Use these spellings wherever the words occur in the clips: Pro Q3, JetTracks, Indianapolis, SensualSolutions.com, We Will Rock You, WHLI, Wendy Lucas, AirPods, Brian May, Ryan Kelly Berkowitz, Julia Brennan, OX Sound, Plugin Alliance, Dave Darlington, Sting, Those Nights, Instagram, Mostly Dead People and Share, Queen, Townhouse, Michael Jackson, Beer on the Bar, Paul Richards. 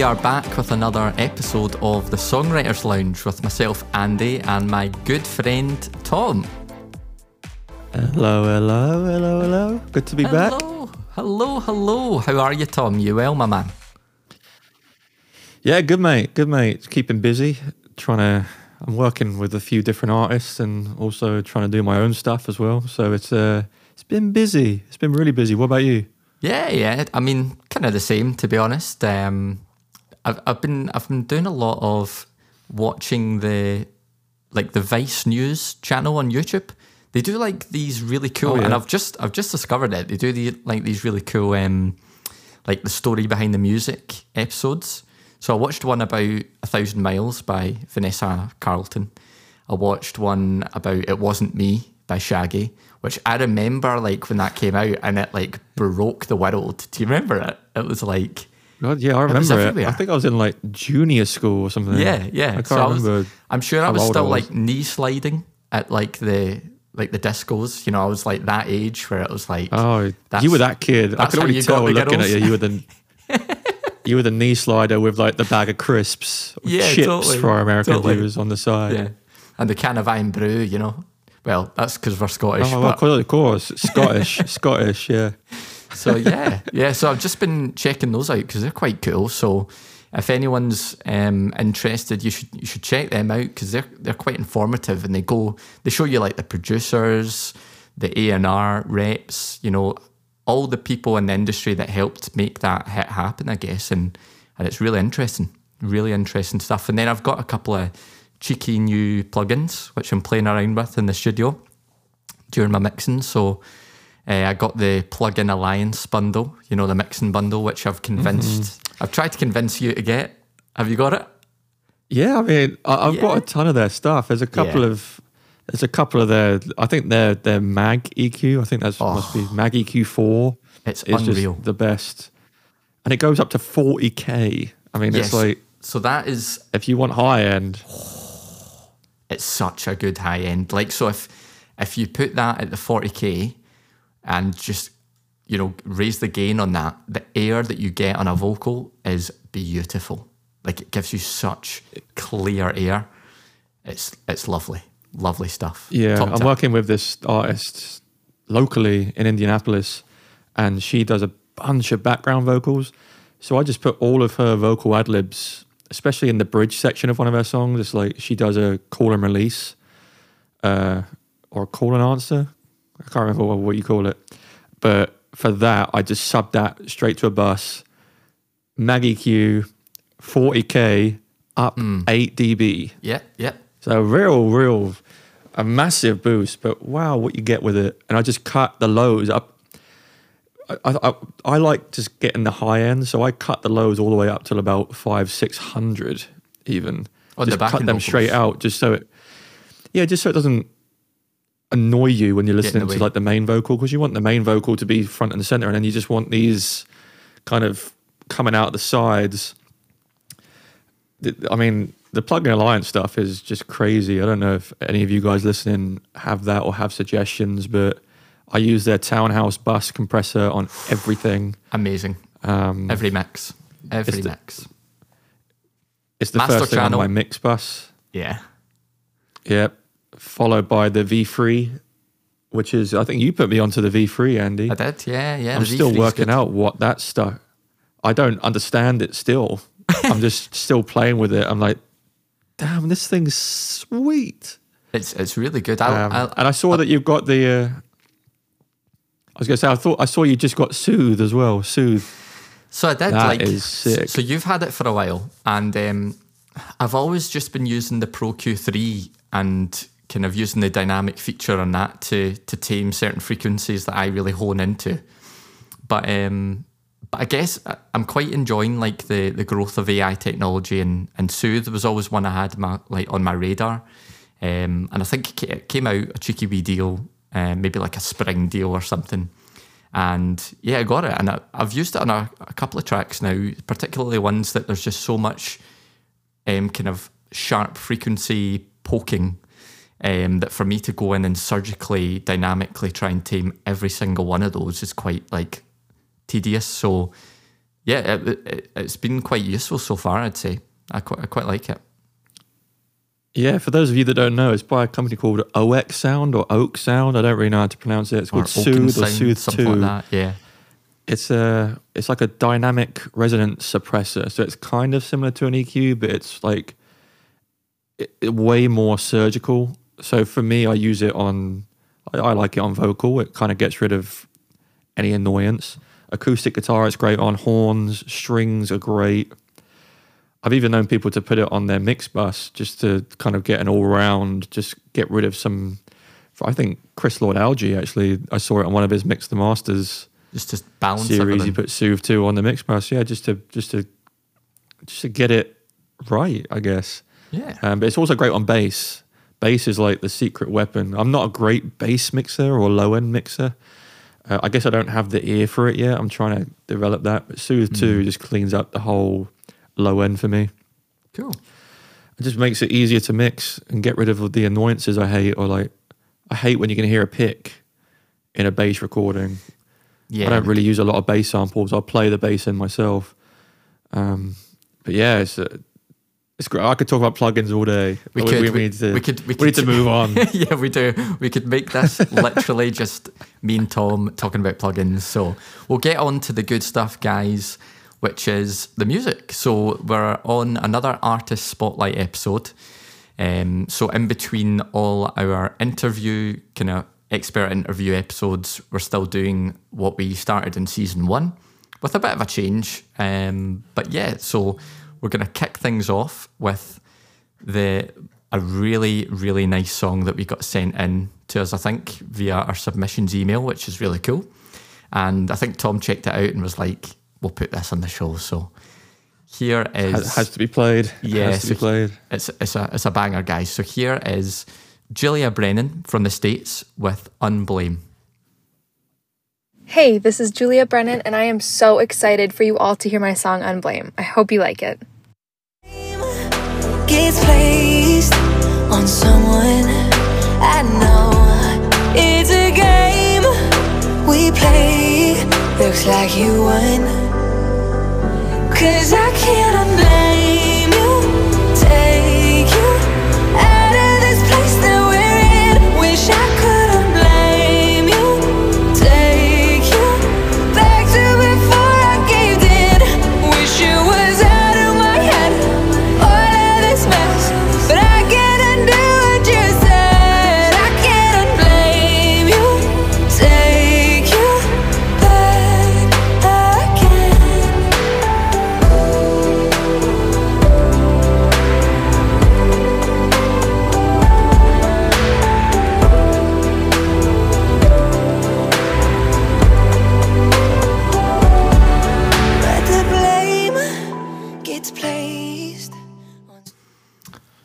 We are back with another episode of the Songwriters Lounge with myself, Andy, and my good friend, Tom. Hello, hello, hello, hello. Good to be back. Hello, hello. How are you, Tom? You well, my man? Yeah, good, mate. Good, mate. Keeping busy. I'm working with a few different artists and also trying to do my own stuff as well. So it's been busy. It's been really busy. What about you? Yeah. I mean, kind of the same, to be honest. I've been doing a lot of watching the Vice News channel on YouTube. They do like these really cool, and I've just discovered it. They do these really cool, like the story behind the music episodes. So I watched one about 1,000 Miles by Vanessa Carlton. I watched one about It Wasn't Me by Shaggy, which I remember like when that came out and it like broke the world. Do you remember it? It was like... God, yeah, I remember it. I think I was in like junior school or something. Yeah. I can't remember. I'm sure I was still like knee sliding at like the discos. You know, I was like that age where it was like... Oh, you were that kid. I could already tell looking at you. You were the knee slider with like the bag of crisps, chips for our American viewers on the side, and the can of iron brew. You know, well, that's because we're Scottish. Oh, well, of course, Scottish, yeah. So yeah. So I've just been checking those out because they're quite cool. So if anyone's interested, you should check them out because they're quite informative and they show you like the producers, the A&R reps, you know, all the people in the industry that helped make that hit happen, I guess, and it's really interesting stuff. And then I've got a couple of cheeky new plugins which I'm playing around with in the studio during my mixing. So I got the Plugin Alliance bundle, you know, the mixing bundle, which I've tried to convince you to get. Have you got it? Yeah, I mean, I've got a ton of their stuff. There's a couple of... There's a couple of their, I think their Mag EQ. I think that must be Mag EQ 4. It's unreal. Just the best. And it goes up to 40K. I mean, it's like... So that is... If you want high end... It's such a good high end. Like, so if you put that at the 40K and just, you know, raise the gain on that, the air that you get on a vocal is beautiful. Like, it gives you such clear air. It's lovely. Lovely stuff. Yeah, I'm working with this artist locally in Indianapolis, and she does a bunch of background vocals. So I just put all of her vocal ad-libs, especially in the bridge section of one of her songs. It's like she does a call and release or a call and answer. I can't remember what you call it. But for that, I just subbed that straight to a bus. Mag EQ, 40K, up 8 dB. Yeah. So real, a massive boost, but wow, what you get with it. And I just cut the lows up. I like just getting the high end, so I cut the lows all the way up till about 500, 600 even. Just cut them straight out, just so it doesn't annoy you when you're listening to like the main vocal, because you want the main vocal to be front and center, and then you just want these kind of coming out the sides. I mean, the Plugin Alliance stuff is just crazy. I don't know if any of you guys listening have that or have suggestions, but I use their Townhouse bus compressor on everything. Amazing. Every mix. It's the master first thing channel on my mix bus. Yeah. Yep. Followed by the V3, which is, I think you put me onto the V3, Andy. I did, yeah. I'm still working out what that stuff... I don't understand it still. I'm just still playing with it. I'm like... Damn, this thing's sweet. It's really good. I saw that you've got the... I was going to say, I saw you just got Soothe as well. Soothe. So I did. That is sick. So you've had it for a while, and I've always just been using the Pro Q3 and kind of using the dynamic feature on that to tame certain frequencies that I really hone into. But I guess I'm quite enjoying like the growth of AI technology, and Soothe was always one I had on my radar. And I think it came out a cheeky wee deal, maybe like a spring deal or something. And yeah, I got it. And I've used it on a couple of tracks now, particularly ones that there's just so much kind of sharp frequency poking that for me to go in and surgically, dynamically try and tame every single one of those is quite like... tedious. So yeah, it's been quite useful so far, I'd say. I quite like it. Yeah, for those of you that don't know, it's by a company called OX Sound or Oak Sound. I don't really know how to pronounce it. It's called Soothe or Soothe 2. Something like that, yeah. It's like a dynamic resonance suppressor. So it's kind of similar to an EQ, but it's like way more surgical. So for me, I use it on, I like it on vocal. It kind of gets rid of any annoyance. Acoustic guitar, it's great on. Horns, strings are great. I've even known people to put it on their mix bus just to kind of get an all-round, just get rid of some, I think Chris Lord-Alge actually, I saw it on one of his Mix the Masters just to balance series everything. He put Soothe 2 on the mix bus, yeah, just to get it right, I guess. Yeah. But it's also great on bass. Bass is like the secret weapon. I'm not a great bass mixer or low-end mixer. I guess I don't have the ear for it yet. I'm trying to develop that. But Soothe 2 just cleans up the whole low end for me. Cool. It just makes it easier to mix and get rid of the annoyances I hate, or like I hate when you're going to hear a pick in a bass recording. Yeah. I don't really use a lot of bass samples. I'll play the bass in myself. But yeah, it's great. I could talk about plugins all day. We need to move on. Yeah, we do. We could make this literally just me and Tom talking about plugins. So we'll get on to the good stuff, guys, which is the music. So we're on another Artist Spotlight episode. So in between all our interview, kind of expert interview episodes, we're still doing what we started in season one with a bit of a change. But yeah, so we're going to kick things off with a really, really nice song that we got sent in to us, I think, via our submissions email, which is really cool. And I think Tom checked it out and was like, we'll put this on the show. So here is... It has to be played. Yeah, it has to be played. It's a banger, guys. So here is Julia Brennan from the States with Unblame. Hey, this is Julia Brennan, and I am so excited for you all to hear my song Unblame. I hope you like it. Gets placed on someone I know. It's a game we play. Looks like you won, 'cause I can't unblame you. Take you out of this place that we're in. Wish I could.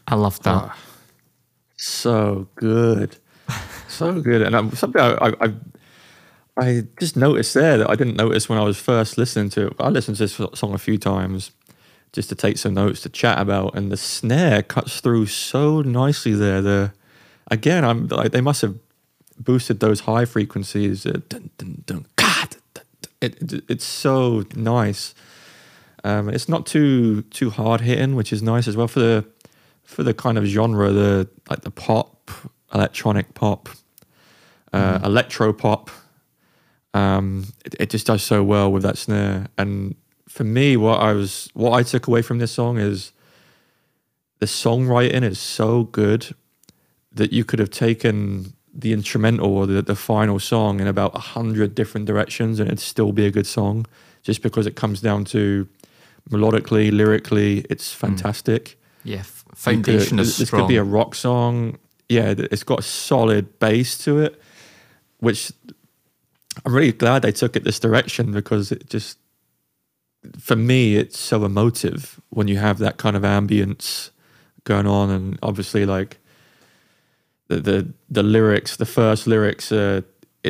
I love that. Oh, so good. So good. And something I just noticed there that I didn't notice when I was first listening to it. I listened to this song a few times just to take some notes to chat about, and the snare cuts through so nicely there. Again, I'm like, they must have boosted those high frequencies. It's so nice. It's not too hard hitting, which is nice as well for the kind of genre, the pop, electronic pop, electro pop. It just does so well with that snare. And for me, what I took away from this song is the songwriting is so good that you could have taken the instrumental or the final song in about 100 different directions and it'd still be a good song, just because it comes down to melodically, lyrically, it's fantastic. Yeah, foundation is strong. This could be a rock song. Yeah, it's got a solid bass to it, which I'm really glad they took it this direction, because it just, for me, it's so emotive when you have that kind of ambience going on. And obviously, like the lyrics, the first lyrics, it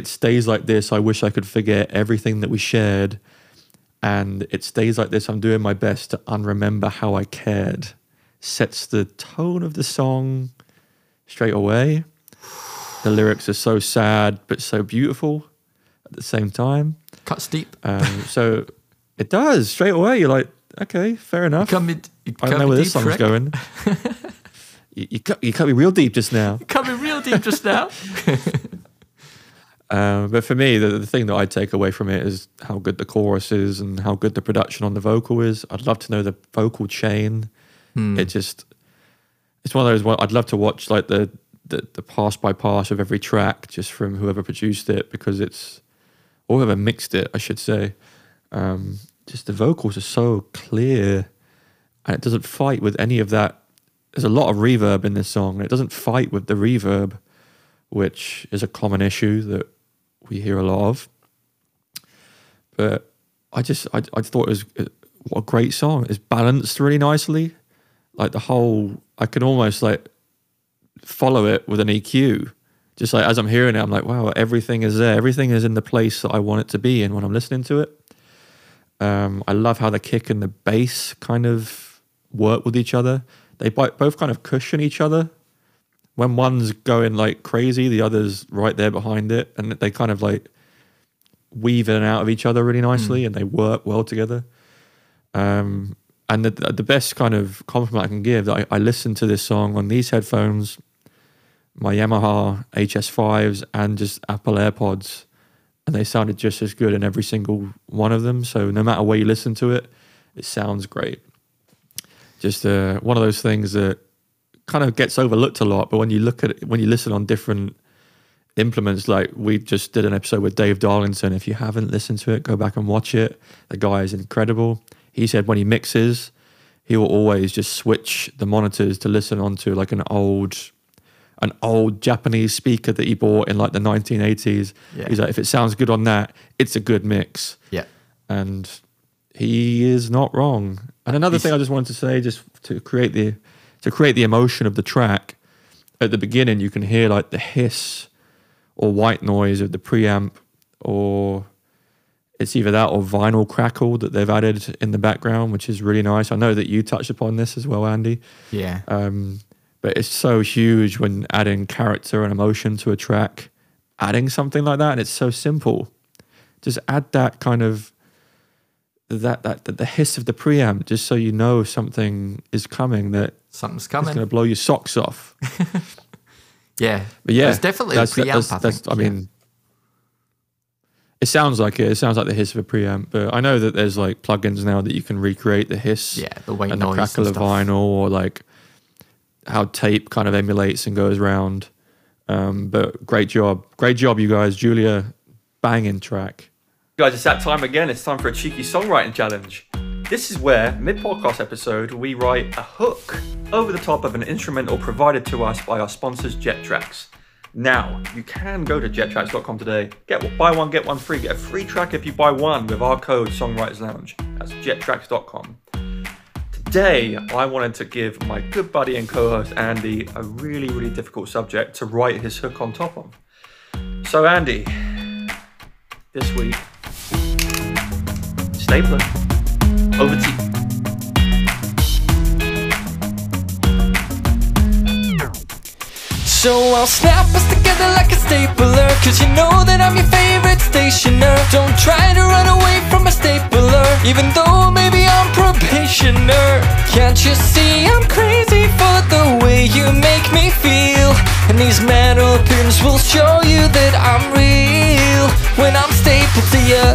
stays like this. I wish I could forget everything that we shared. And it stays like this. I'm doing my best to unremember how I cared. Sets the tone of the song straight away. The lyrics are so sad but so beautiful at the same time. Cuts deep. So It does straight away. You're like, okay, fair enough. I don't know where this song's going. You cut me real deep just now. You cut me real deep just now. But for me, the thing that I take away from it is how good the chorus is and how good the production on the vocal is. I'd love to know the vocal chain. It just, it's one of those. I'd love to watch like the pass by pass of every track just from whoever produced it, because it's, or whoever mixed it, I should say. Just the vocals are so clear, and it doesn't fight with any of that. There's a lot of reverb in this song, and it doesn't fight with the reverb, which is a common issue that we hear a lot of. But I thought it was, what a great song. It's balanced really nicely. Like the whole, I can almost like follow it with an EQ. Just like as I'm hearing it, I'm like, wow, everything is there. Everything is in the place that I want it to be in when I'm listening to it. I love how the kick and the bass kind of work with each other. They both kind of cushion each other. When one's going like crazy, the other's right there behind it. And they kind of like weave in and out of each other really nicely, and they work well together. And the best kind of compliment I can give, that I listened to this song on these headphones, my Yamaha HS5s and just Apple AirPods, and they sounded just as good in every single one of them. So no matter where you listen to it, it sounds great. Just one of those things that kind of gets overlooked a lot, but when you look at it, when you listen on different implements, like we just did an episode with Dave Darlington. If you haven't listened to it, go back and watch it. The guy is incredible. He said when he mixes, he will always just switch the monitors to listen onto like an old Japanese speaker that he bought in like the 1980s. Yeah. He's like, if it sounds good on that, it's a good mix. Yeah. And he is not wrong. And another thing I just wanted to say, just to create the emotion of the track, at the beginning you can hear like the hiss or white noise of the preamp, or it's either that or vinyl crackle that they've added in the background, which is really nice. I know that you touched upon this as well, Andy. Yeah. But it's so huge when adding character and emotion to a track, adding something like that, and it's so simple. Just add that kind of the hiss of the preamp, just so you know something is coming, that something's coming. It's going to blow your socks off. Yeah, but yeah, it's definitely a preamp. I mean, it sounds like it. It sounds like the hiss of a preamp. But I know that there's like plugins now that you can recreate the hiss, the white noise, the crackle of vinyl, or like how tape kind of emulates and goes round. But great job, you guys. Julia, banging track. Guys, it's that time again. It's time for a cheeky songwriting challenge. This is where, mid-podcast episode, we write a hook over the top of an instrumental provided to us by our sponsors, JetTracks. Now, you can go to jettracks.com today, buy one, get one free, get a free track if you buy one with our code Songwriters Lounge. That's jettracks.com. Today, I wanted to give my good buddy and co-host Andy a really, really difficult subject to write his hook on top of. So Andy, this week, Stapler, over to you. So I'll snap us together like a stapler, cause you know that I'm your favorite stationer. Don't try to run away from a stapler, even though maybe I'm probationer. Can't you see I'm crazy for the way you make me feel? And these metal pins will show you that I'm real when I'm stapled to you.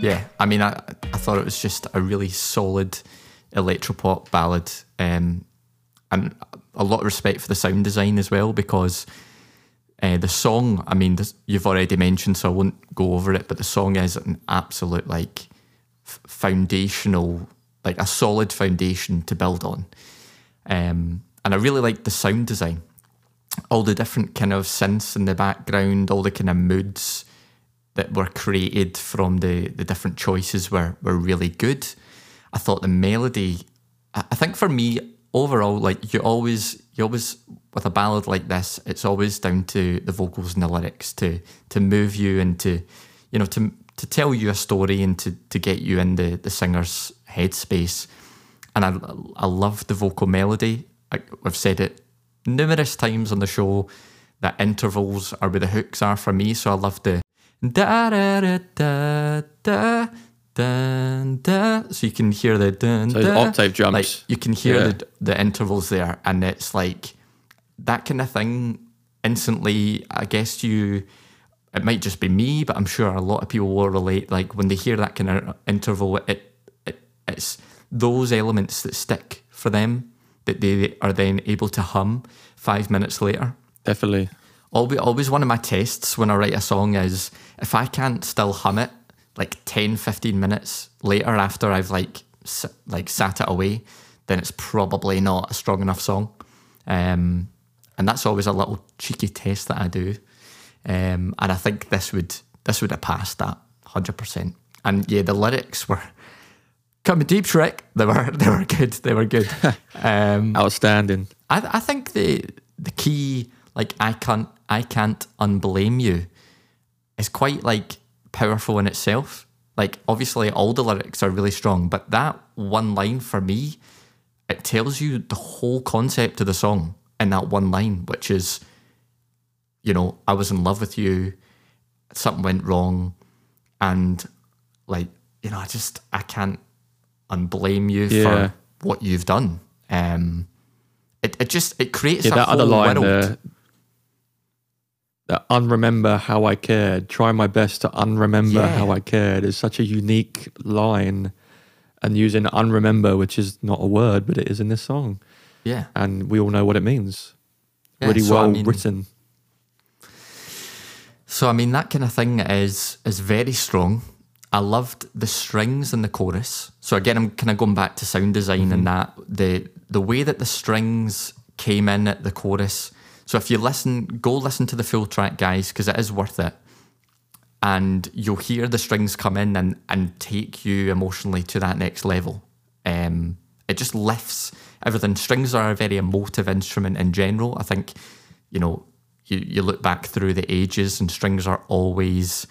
Yeah, I mean, I thought it was just a really solid electropop ballad, and a lot of respect for the sound design as well, because the song, I mean, you've already mentioned, so I won't go over it, but the song is an absolute, like, foundational, like a solid foundation to build on. And I really like the sound design. All the different kind of synths in the background, all the kind of moods that were created from the different choices were really good. I thought the melody, I think for me overall, like you always with a ballad like this, it's always down to the vocals and the lyrics to move you and to tell you a story and to get you in the singer's headspace. And I love the vocal melody. We've said it numerous times on the show the intervals are where the hooks are for me, so I love the da da da da da dun, da. So you can hear the dun, so da, octave jumps. Like, you can hear the intervals there, and it's like that kind of thing. Instantly, I guess you. It might just be me, but I'm sure a lot of people will relate. Like when they hear that kind of interval, it's those elements that stick for them that they are then able to hum 5 minutes later. Definitely. Always one of my tests when I write a song is if I can't still hum it like 10, 15 minutes later after I've like sat it away, then it's probably not a strong enough song. And that's always a little cheeky test that I do. And I think this would have passed that 100%. And yeah, the lyrics were coming deep, Shrek. They were good. They were good. Outstanding. I think the key, like I can't unblame you, is quite like powerful in itself. Like obviously all the lyrics are really strong, but that one line for me, it tells you the whole concept of the song in that one line, which is, you know, I was in love with you, something went wrong, and like, you know, I can't unblame you for what you've done. It creates a whole world. That unremember how I cared, try my best to unremember how I cared is such a unique line, and using unremember, which is not a word, but it is in this song. Yeah. And we all know what it means. Yeah, really written. So, I mean, that kind of thing is very strong. I loved the strings in the chorus. So again, I'm kind of going back to sound design and that. The way that the strings came in at the chorus. So if you go listen to the full track, guys, because it is worth it. And you'll hear the strings come in and take you emotionally to that next level. It just lifts everything. Strings are a very emotive instrument in general. I think, you know, you look back through the ages and strings are always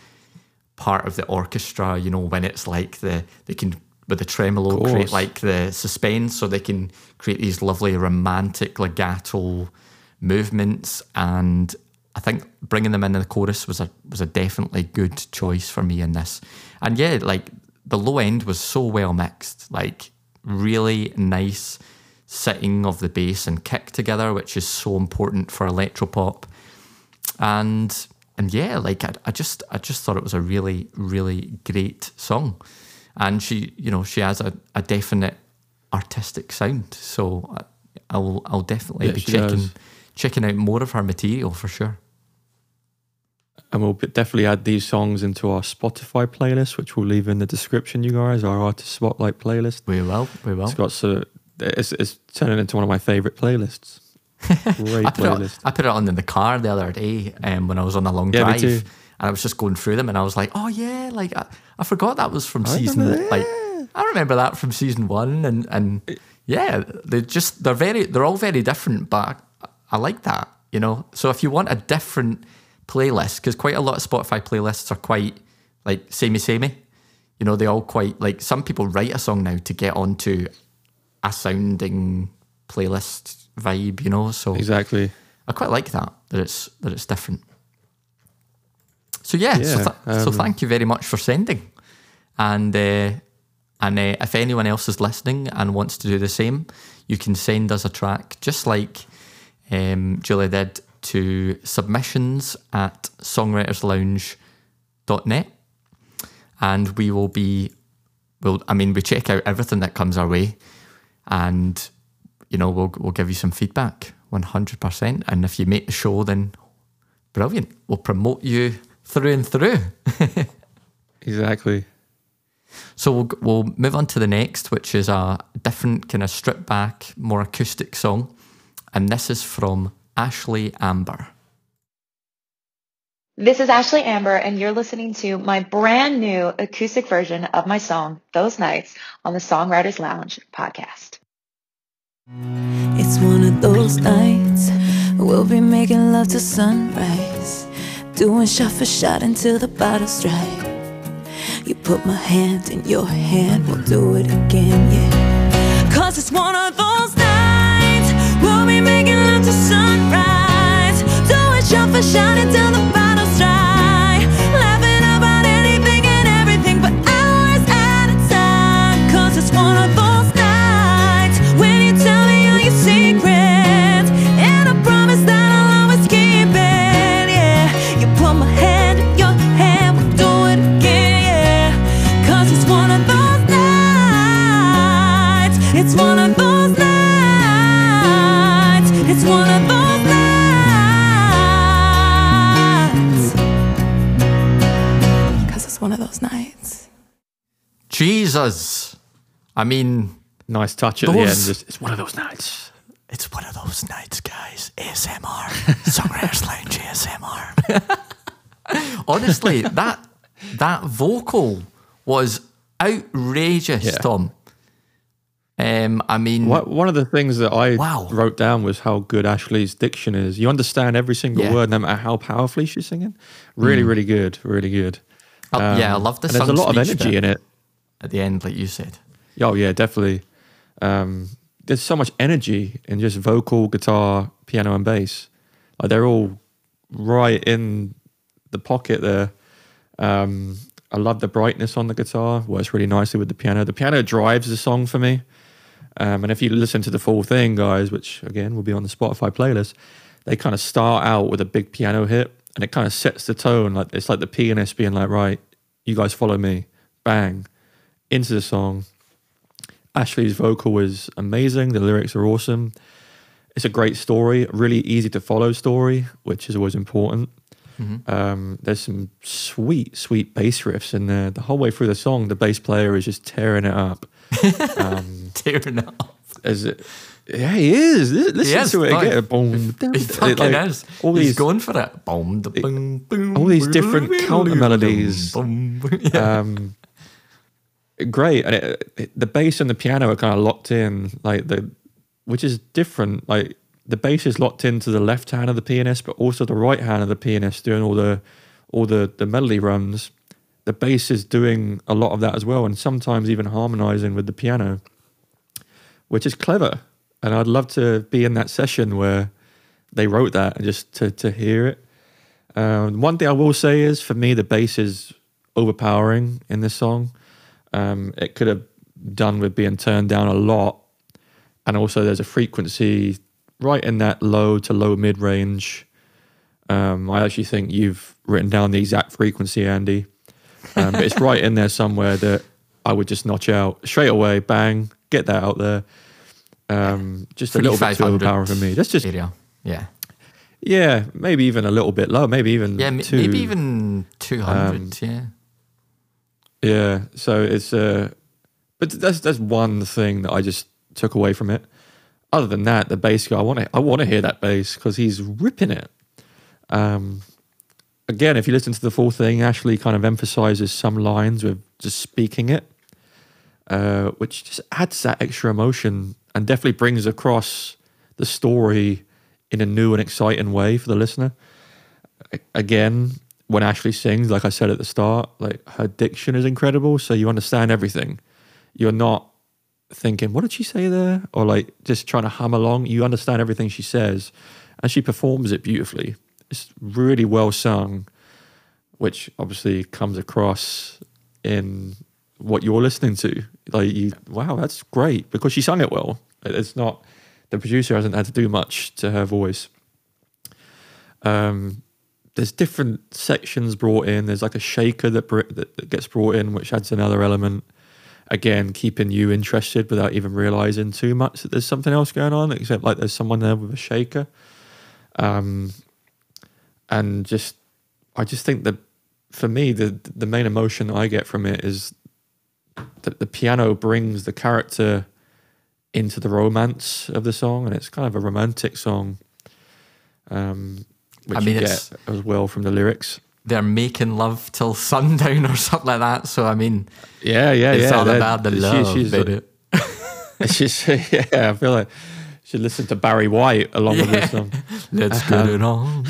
part of the orchestra, you know, when it's like they can, with the tremolo, create like the suspense, so they can create these lovely romantic legato movements. And I think bringing them in the chorus was a definitely good choice for me in this. And yeah, like the low end was so well mixed, like really nice sitting of the bass and kick together, which is so important for electropop. And yeah, like I just thought it was a really, really great song. And she, you know, she has a definite artistic sound. So I'll definitely be checking out more of her material for sure. And we'll definitely add these songs into our Spotify playlist, which we'll leave in the description, you guys, our Artist Spotlight playlist. We will. It's got it's turning into one of my favourite playlists. Great playlist. I put it on in the car the other day when I was on a long drive, and I was just going through them, and I was like, "Oh yeah, like I forgot that was from I remember that from season one," and yeah, they're all very different, but I like that, you know. So if you want a different playlist, because quite a lot of Spotify playlists are quite like samey, you know, they all quite like some people write a song now to get onto a sounding playlist vibe, you know, so exactly. I quite like that it's different. So yeah, so thank you very much for sending, and if anyone else is listening and wants to do the same, you can send us a track just like Julia did to submissions@songwriterslounge.net, and we check out everything that comes our way, and you know, we'll give you some feedback, 100%. And if you make the show, then brilliant. We'll promote you through and through. Exactly. So we'll move on to the next, which is a different kind of stripped back, more acoustic song. And this is from Ashley Amber. This is Ashley Amber, and you're listening to my brand new acoustic version of my song, Those Nights, on the Songwriters Lounge podcast. It's one of those nights, we'll be making love to sunrise, doing shot for shot until the bottle's dry. You put my hand in your hand, we'll do it again, yeah. 'Cause it's one of those nights, we'll be making love to sunrise, doing shot up for shining till the final strike, laughing about anything and everything for hours at a time. 'Cause it's one of those nights when you tell me all your secrets, and I promise that I'll always keep it. Yeah, you put my hand in your hand, we'll do it again. Yeah, 'cause it's one of those nights. It's one of those nights. It's one of those. One of those nights. Jesus. I mean, nice touch at the end. It's one of those nights. It's one of those nights, guys. ASMR. Songwriters Lounge ASMR. Honestly, that vocal was outrageous, yeah. Tom. I mean, one of the things that I wrote down was how good Ashley's diction is. You understand every single word, no matter how powerfully she's singing. Really, really good. Really good. Yeah, I love this. There's a lot of energy in it at the end, like you said. Oh yeah, definitely. There's so much energy in just vocal, guitar, piano, and bass. Like they're all right in the pocket there. I love the brightness on the guitar. Works really nicely with the piano. The piano drives the song for me. And if you listen to the full thing, guys, which again will be on the Spotify playlist, they kind of start out with a big piano hit. And it kind of sets the tone. Like it's like the pianist being like, right, you guys follow me. Bang. Into the song. Ashley's vocal was amazing. The lyrics are awesome. It's a great story. Really easy to follow story, which is always important. Mm-hmm. There's some sweet, sweet bass riffs in there. The whole way through the song, the bass player is just tearing it up. Tearing it up. Yeah, he is. Listen to it again. Boom. He fucking is. He's going for it. Boom, boom, boom. All these different counter melodies. Yeah. Great. And the bass and the piano are kind of locked in, like which is different. Like the bass is locked into the left hand of the pianist, but also the right hand of the pianist doing all the melody runs. The bass is doing a lot of that as well, and sometimes even harmonizing with the piano, which is clever. And I'd love to be in that session where they wrote that and just to hear it. One thing I will say is, for me, the bass is overpowering in this song. It could have done with being turned down a lot. And also there's a frequency right in that low to low mid range. I actually think you've written down the exact frequency, Andy. But it's right in there somewhere that I would just notch out straight away, bang, get that out there. Just a little bit too overpowering for me. That's just area. Yeah, maybe even a little bit low, maybe even maybe even 200. Yeah. So it's but that's one thing that I just took away from it. Other than that, the bass guy, I want to hear that bass because he's ripping it. Again, if you listen to the full thing, Ashley kind of emphasizes some lines with just speaking it, which just adds that extra emotion. And definitely brings across the story in a new and exciting way for the listener. Again, when Ashley sings, like I said at the start, like her diction is incredible, so you understand everything. You're not thinking, what did she say there? Or like just trying to hum along. You understand everything she says, and she performs it beautifully. It's really well sung, which obviously comes across in what you're listening to. Like, wow, that's great, because she sung it well. It's not, the producer hasn't had to do much to her voice. There's different sections brought in. There's like a shaker that gets brought in, which adds another element. Again, keeping you interested without even realizing too much that there's something else going on, except like there's someone there with a shaker. And just, I just think that for me, the main emotion I get from it is that the piano brings the character into the romance of the song, and it's kind of a romantic song, which I mean, you get as well from the lyrics. They're making love till sundown or something like that. So I mean, it's all about the love. I feel like she listened to Barry White along with this song. Let's get it on.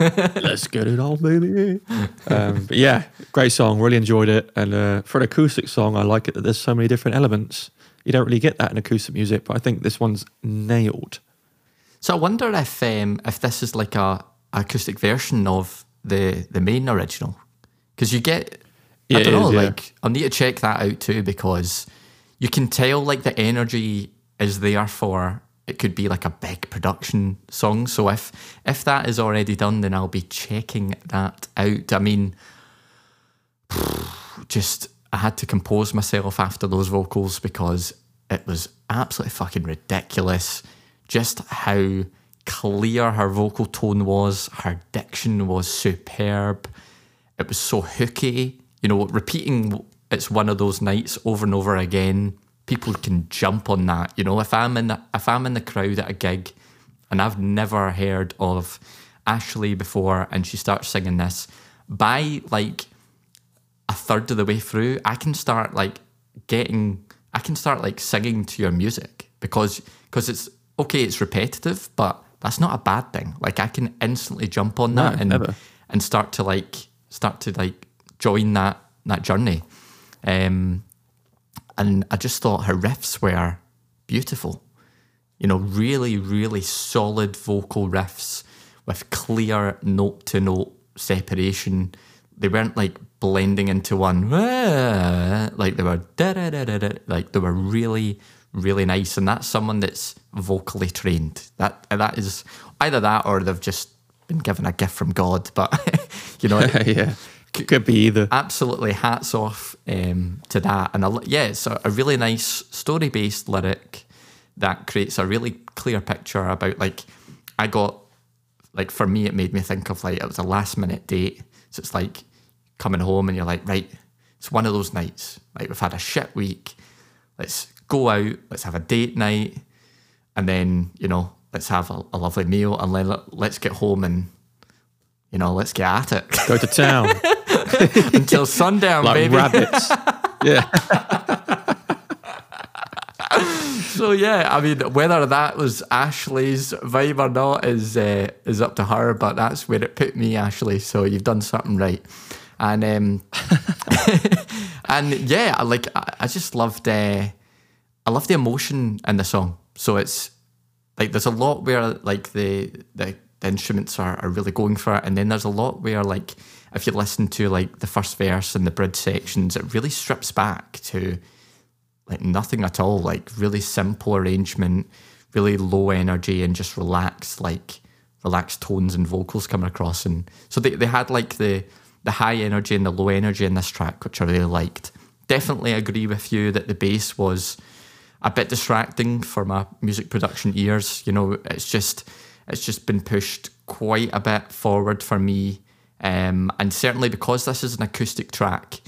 Let's get it on, baby. But yeah, great song. Really enjoyed it. And for an acoustic song, I like it that there's so many different elements. You don't really get that in acoustic music, but I think this one's nailed. So I wonder if this is like a acoustic version of the main original, because you get, I don't know, like, I'll need to check that out too, because you can tell, like, the energy is there for, it could be like a big production song. So if that is already done, then I'll be checking that out. I mean, just, I had to compose myself after those vocals because it was absolutely fucking ridiculous just how clear her vocal tone was. Her diction was superb. It was so hooky. You know, repeating "It's One of Those Nights" over and over again, people can jump on that. You know, if I'm in the crowd at a gig and I've never heard of Ashley before and she starts singing this, by like a third of the way through, I can start like singing to your music, because it's okay, it's repetitive, but that's not a bad thing. Like, I can instantly jump on that and start to join that journey. And I just thought her riffs were beautiful. You know, really, really solid vocal riffs with clear note-to-note separation. They weren't like blending into one, like they were, like they were really, really nice. And that's someone that's vocally trained. That is either that or they've just been given a gift from God. But, you know, yeah. Could be either. Absolutely, hats off to that. And it's a really nice story-based lyric that creates a really clear picture about, like, I got, like, for me, it made me think of, like, it was a last-minute date. So it's like coming home and you're like, right, it's one of those nights. Like, we've had a shit week. Let's go out. Let's have a date night. And then, you know, let's have a lovely meal. And then let's get home and, you know, let's get at it. Go to town. Until sundown, like baby. Like rabbits. Yeah. So, yeah, I mean, whether that was Ashley's vibe or not is up to her, but that's where it put me, Ashley. So you've done something right. And, and yeah, I just loved... I love the emotion in the song. So it's, like, there's a lot where, like, the instruments are really going for it, and then there's a lot where, like, if you listen to, like, the first verse and the bridge sections, it really strips back to, like, nothing at all, like, really simple arrangement, really low energy, and just relaxed tones and vocals coming across. And so they had, like, the high energy and the low energy in this track, which I really liked. Definitely agree with you that the bass was a bit distracting for my music production ears. You know, it's just been pushed quite a bit forward for me. And certainly because this is an acoustic track,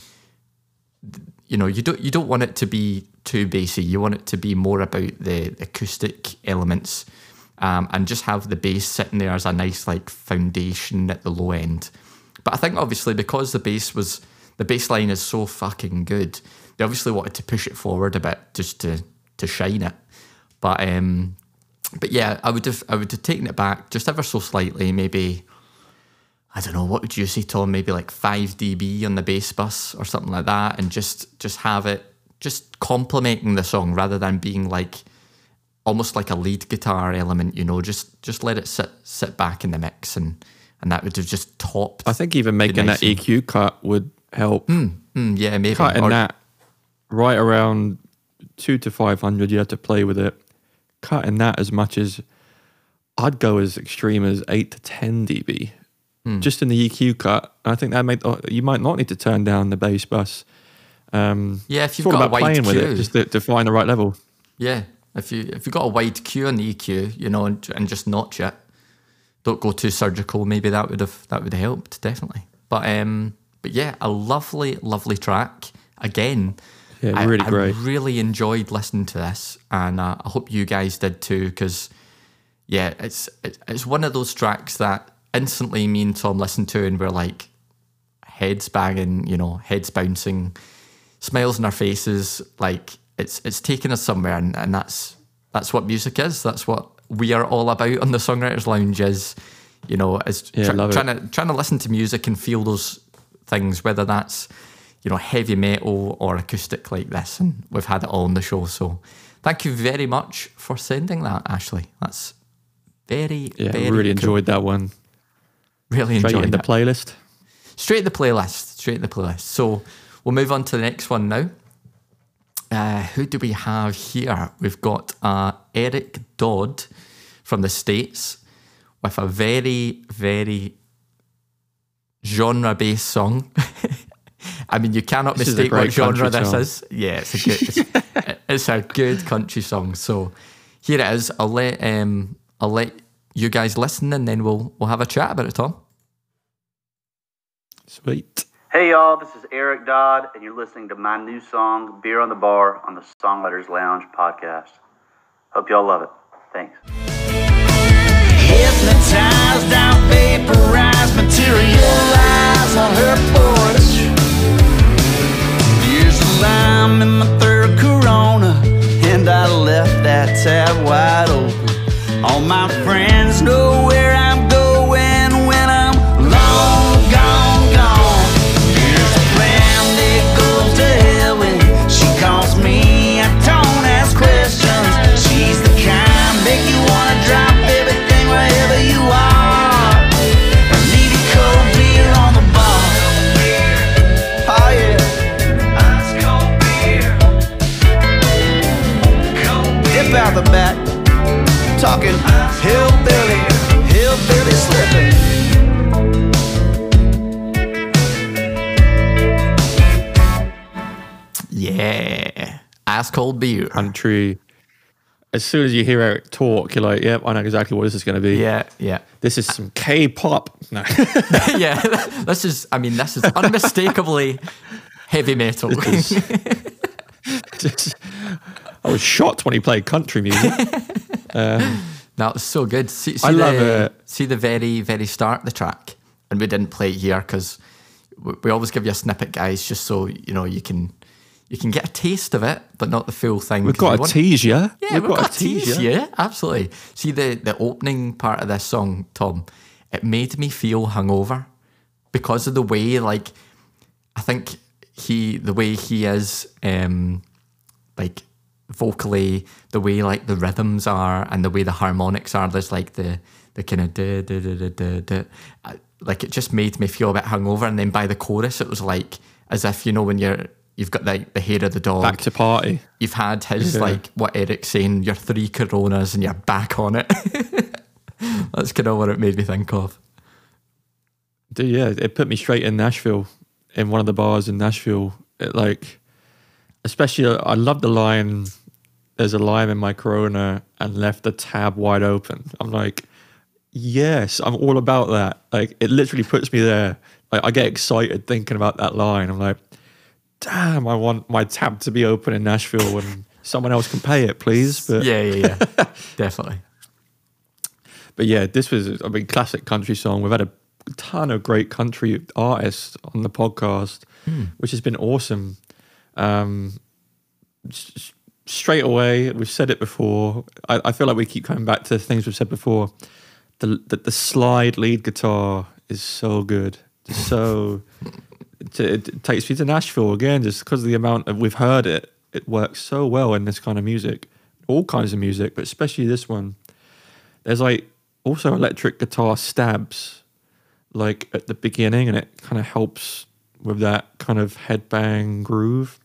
you know, you don't want it to be too bassy. You want it to be more about the acoustic elements, and just have the bass sitting there as a nice, like, foundation at the low end. But I think obviously because the bass line is so fucking good, they obviously wanted to push it forward a bit just to shine it. But yeah, I would have taken it back just ever so slightly, maybe, I don't know, what would you say, Tom? Maybe like 5 dB on the bass bus or something like that, and just have it just complementing the song rather than being like almost like a lead guitar element, you know, just let it sit back in the mix, and that would have just topped. I think even making that EQ cut would help. Yeah, maybe. Cutting that right around 200 to 500, you have to play with it. Cutting that as much as, I'd go as extreme as 8 to 10 dB just in the EQ cut. I think that you might not need to turn down the bass bus. Yeah, if you've got a wide Q with it, just to find the right level. Yeah, if you've got a wide Q on the EQ, you know, and just notch it. Don't go too surgical. Maybe that would have helped, definitely. But yeah, a lovely, lovely track again. Yeah, really great. I really enjoyed listening to this, and I hope you guys did too, because, yeah, it's one of those tracks that instantly me and Tom listened to and we're like heads banging, you know, heads bouncing, smiles on our faces. Like, it's taking us somewhere, and that's what music is. That's what we are all about on the Songwriters Lounge is, you know, trying to listen to music and feel those things, whether that's, you know, heavy metal or acoustic like this, and we've had it all on the show. So thank you very much for sending that, Ashley. That's very, very cool. I really enjoyed that one. Really enjoying it. Straight in the playlist. So we'll move on to the next one now. Who do we have here? We've got Eric Dodd from the States with a very, very genre-based song. I mean, you cannot mistake what genre this is. Yeah, it's a good, it's a good country song. So here it is. I'll let you guys listen, and then we'll have a chat about it, Tom. Sweet. Hey y'all, this is Eric Dodd, and you're listening to my new song, Beer on the Bar, on the Songwriters Lounge podcast. Hope y'all love it. Thanks. Hypnotized, I vaporized, materialized on her porch. Here's a lime in my third Corona, and I left that tab wide open. All my friends know where I'm going when I'm long gone, gone. Here's a plan that goes to hell when she calls me. I don't ask questions. She's the kind that you want to drop everything wherever you are. I need a cold beer on the bar. Oh yeah. Ice cold beer. Cold beer. Dip out the back. Talking hillbilly, hillbilly slipping. Yeah, ice cold beer. Country. As soon as you hear Eric talk, you're like, "Yep, I know exactly what this is going to be." Yeah, yeah. This is some K-pop. No. Yeah, this is. I mean, this is unmistakably heavy metal. I was shocked when he played country music. No, it's so good. I love it. See the very, very start of the track, and we didn't play it here because we always give you a snippet, guys, just so you know you can get a taste of it, but not the full thing. We've got a tease, yeah. Yeah, we've got a tease, yeah. Absolutely. See the opening part of this song, Tom. It made me feel hungover because of the way, like, I think the way he is, like, vocally, the way like the rhythms are and the way the harmonics are, there's like the kind of da, da, da, da, da, da. Like it just made me feel a bit hungover, and then by the chorus it was like as if, you know, when you've got like the hair of the dog back to party, you've had his, yeah, like what Eric's saying, your three Coronas and you're back on it. That's kind of what it made me think of. Dude, yeah, it put me straight in Nashville, in one of the bars in Nashville. It like, especially, I love the line, there's a lime in my Corona and left the tab wide open. I'm like, yes, I'm all about that. Like, it literally puts me there. Like, I get excited thinking about that line. I'm like, damn, I want my tab to be open in Nashville and someone else can pay it, please. But yeah. Definitely. But yeah, this was, I mean, classic country song. We've had a ton of great country artists on the podcast, which has been awesome. Straight away, we've said it before, I feel like we keep coming back to things we've said before, the slide lead guitar is so good. So it takes me to Nashville again, just because of the amount of we've heard it. It works so well in this kind of music, all kinds of music, but especially this one. There's like also electric guitar stabs like at the beginning, and it kind of helps with that kind of headbang groove.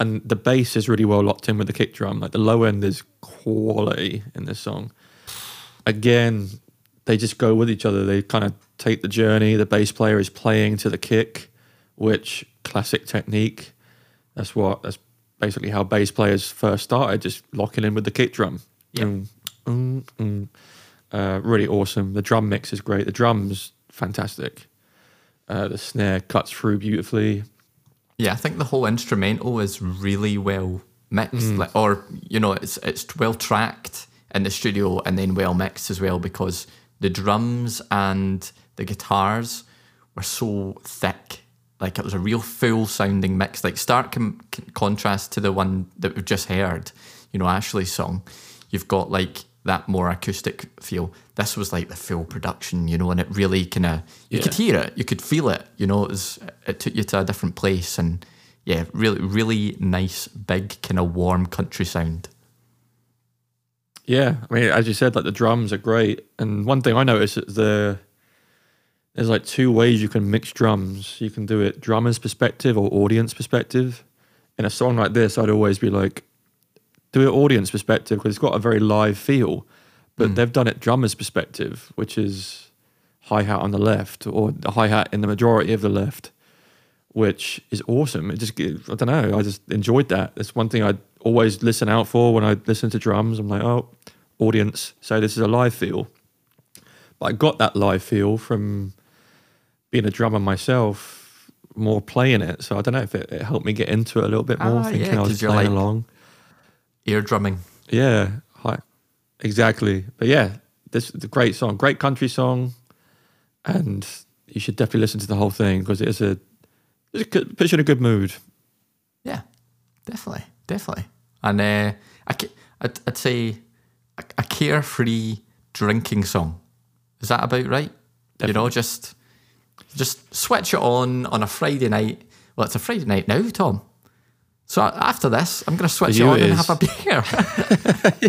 And the bass is really well locked in with the kick drum. Like the low end is quality in this song. Again, they just go with each other. They kind of take the journey. The bass player is playing to the kick, which classic technique. That's basically how bass players first started, just locking in with the kick drum. Yeah. Really awesome. The drum mix is great. The drum's fantastic. The snare cuts through beautifully. Yeah, I think the whole instrumental is really well mixed, like, or, you know, it's well tracked in the studio and then well mixed as well, because the drums and the guitars were so thick. Like, it was a real full-sounding mix, like stark contrast to the one that we've just heard, you know, Ashley's song. You've got, like, that more acoustic feel. This was like the full production, you know, and it really kind of, you could hear it, you could feel it, you know, it took you to a different place. And yeah, really, really nice, big kind of warm country sound. Yeah, I mean, as you said, like the drums are great. And one thing I noticed is there's like two ways you can mix drums. You can do it drummer's perspective or audience perspective. In a song like this, I'd always be like, do it audience perspective because it's got a very live feel. But they've done it drummer's perspective, which is hi-hat on the left or the hi-hat in the majority of the left, which is awesome. It just, I don't know, I just enjoyed that. It's one thing I always listen out for when I listen to drums. I'm like, oh, audience. So this is a live feel. But I got that live feel from being a drummer myself, more playing it. So I don't know if it helped me get into it a little bit more, thinking I was playing like along. Ear drumming. Yeah, exactly. But yeah, this is a great song, great country song. And you should definitely listen to the whole thing because it is a, it puts you in a good mood. Yeah, definitely, definitely. And I'd say a carefree drinking song. Is that about right? Definitely. You know, just switch it on a Friday night. Well, it's a Friday night now, Tom. So after this, I'm going to switch it on and have a beer.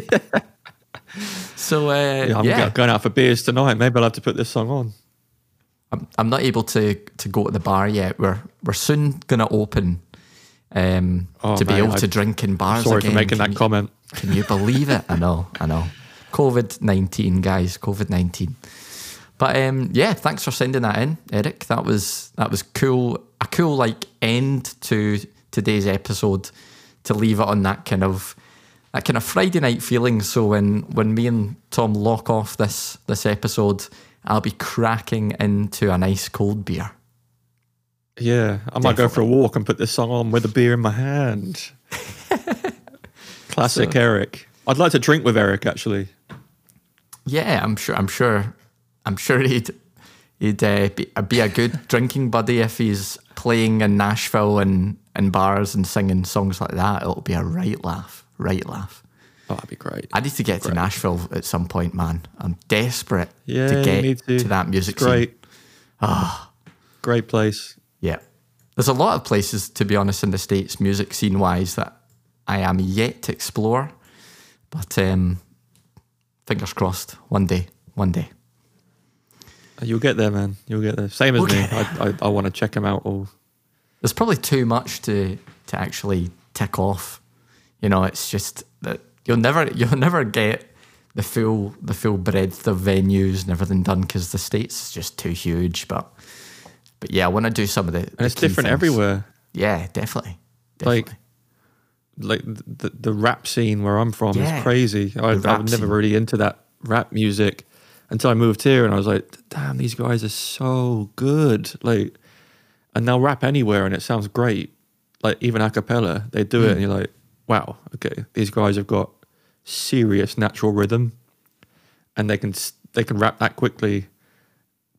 Yeah. So, I'm going out for beers tonight. Maybe I'll have to put this song on. I'm not able to go to the bar yet. We're soon going to open to be able to drink in bars again. Sorry for making that comment. Can you believe it? I know. COVID-19, guys. COVID-19. But yeah, thanks for sending that in, Eric. That was cool. A cool like end to today's episode to leave it on that kind of Friday night feeling. So when me and Tom lock off this episode, I'll be cracking into a nice cold beer. Yeah, I might go for a walk and put this song on with a beer in my hand. Classic Eric. I'd like to drink with Eric, actually. Yeah, I'm sure he'd be a good drinking buddy if he's playing in Nashville and bars and singing songs like that. It'll be a right laugh. Oh, that'd be great. I need to get to Nashville at some point, man. I'm desperate to get to that music scene. Oh. Great place. Yeah. There's a lot of places, to be honest, in the States, music scene-wise, that I am yet to explore. But fingers crossed, one day. You'll get there, man. You'll get there. Same as me. I want to check them out all. There's probably too much to actually tick off. You know, it's just that you'll never get the full breadth of venues and everything done because the States is just too huge. But yeah, I want to do some of the and it's different things. Everywhere. Yeah, definitely. Like the rap scene where I'm from is crazy. I was never really into that rap music until I moved here, and I was like, damn, these guys are so good. Like, and they'll rap anywhere, and it sounds great. Like even a cappella, they do it, and you're like, wow, okay, these guys have got serious natural rhythm, and they can rap that quickly.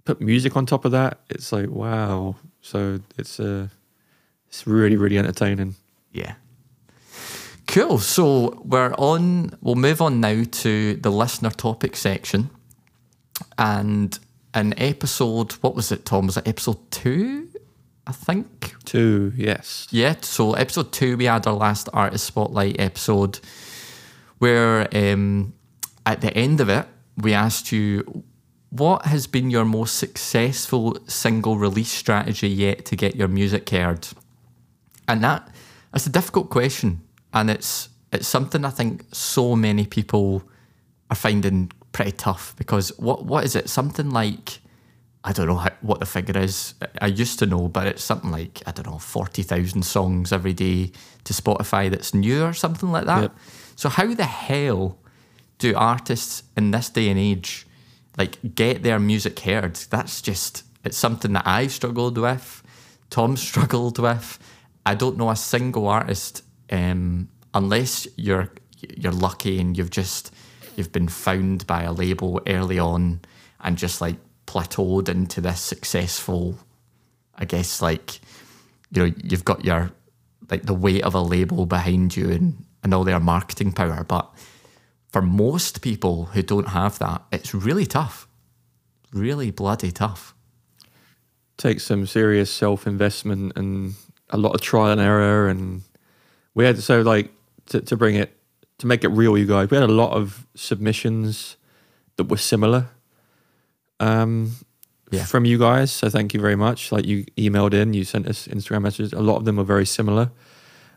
Put music on top of that, it's like wow. So it's really, really entertaining. Yeah, cool. So we'll move on now to the listener topic section, and an episode. What was it, Tom? Was it episode 2? I think 2, yes. Yeah, so episode 2, we had our last Artist Spotlight episode where at the end of it, we asked you, what has been your most successful single release strategy yet to get your music heard? And that's a difficult question. And it's something I think so many people are finding pretty tough because what is it? Something like, I don't know what the figure is. I used to know, but it's something like, I don't know, 40,000 songs every day to Spotify that's new or something like that. Yep. So how the hell do artists in this day and age like get their music heard? That's just, it's something that I've struggled with, Tom struggled with. I don't know a single artist unless you're lucky and you've been found by a label early on and just like plateaued into this successful, I guess, like, you know, you've got your like the weight of a label behind you and all their marketing power. But for most people who don't have that, it's really tough, really bloody tough. Takes some serious self-investment and a lot of trial and error. And we had to make it real, you guys, we had a lot of submissions that were similar. from you guys. So thank you very much. Like, you emailed in, you sent us Instagram messages. A lot of them were very similar.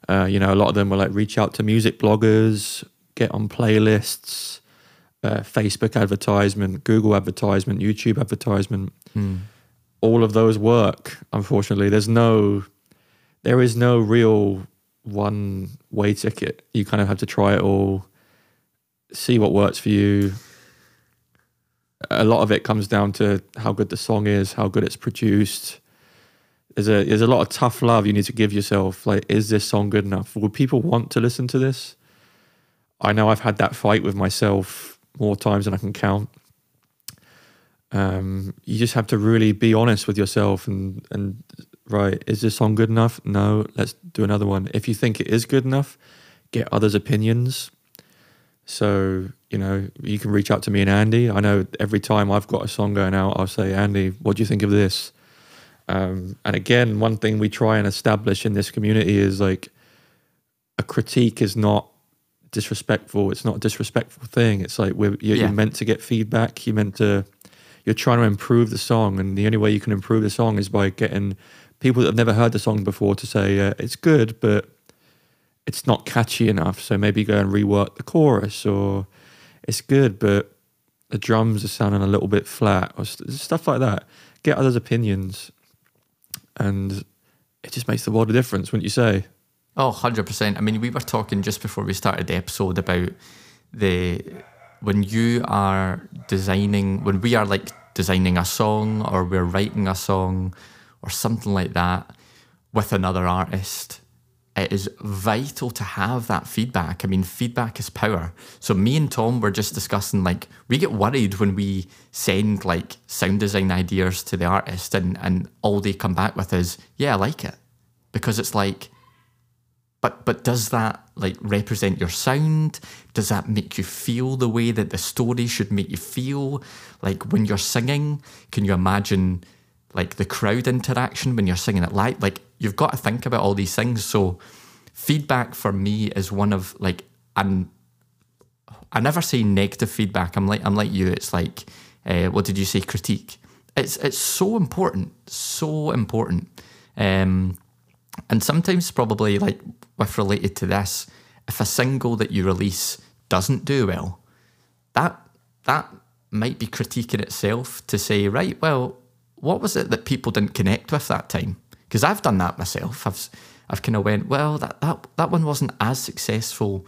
You know, a lot of them were like, reach out to music bloggers, get on playlists, Facebook advertisement, Google advertisement, YouTube advertisement. All of those work, unfortunately. There is no real one-way ticket. You kind of have to try it all, see what works for you. A lot of it comes down to how good the song is, how good it's produced. There's a lot of tough love you need to give yourself. Like, is this song good enough? Will people want to listen to this? I know I've had that fight with myself more times than I can count. You just have to really be honest with yourself and right, is this song good enough? No, let's do another one. If you think it is good enough, get others' opinions. So, you know, you can reach out to me and Andy. I know every time I've got a song going out, I'll say, Andy, what do you think of this? And again, one thing we try and establish in this community is like, a critique is not disrespectful. It's not a disrespectful thing. It's like, you're meant to get feedback. You're trying to improve the song, and the only way you can improve the song is by getting people that have never heard the song before to say, it's good, but it's not catchy enough, so maybe go and rework the chorus, or it's good, but the drums are sounding a little bit flat, or stuff like that. Get others' opinions, and it just makes the world a difference, wouldn't you say? Oh, 100%. I mean, we were talking just before we started the episode about when we are like designing a song, or we're writing a song or something like that with another artist, it is vital to have that feedback. I mean, feedback is power. So me and Tom were just discussing, like, we get worried when we send like sound design ideas to the artist and all they come back with is, yeah, I like it. Because it's like, But does that like represent your sound? Does that make you feel the way that the story should make you feel? Like, when you're singing, can you imagine like the crowd interaction when you're singing it live? Like, you've got to think about all these things. So feedback for me is one of like, and I never say negative feedback. I'm like you. It's like, what did you say? Critique. It's so important, so important. And sometimes probably like with related to this, if a single that you release doesn't do well, that might be critique in itself to say, right, well, what was it that people didn't connect with that time? Because I've done that myself. I've kind of went, well, that one wasn't as successful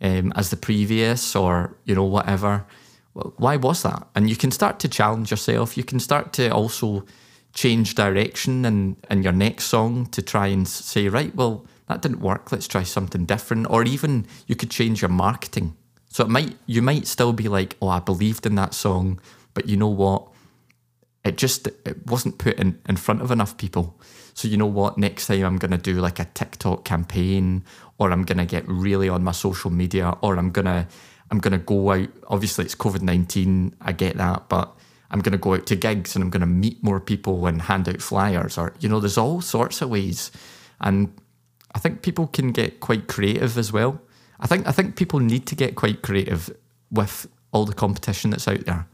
as the previous, or, you know, whatever. Well, why was that? And you can start to challenge yourself. You can start to also change direction in your next song to try and say, right, well, that didn't work, let's try something different. Or even you could change your marketing. So you might still be like, oh, I believed in that song, but you know what? It wasn't put in front of enough people. So you know what? Next time I'm going to do like a TikTok campaign, or I'm going to get really on my social media, or I'm going to go out. Obviously it's COVID-19, I get that, but I'm going to go out to gigs and I'm going to meet more people and hand out flyers, or, you know, there's all sorts of ways. And I think people can get quite creative as well. I think people need to get quite creative with all the competition that's out there.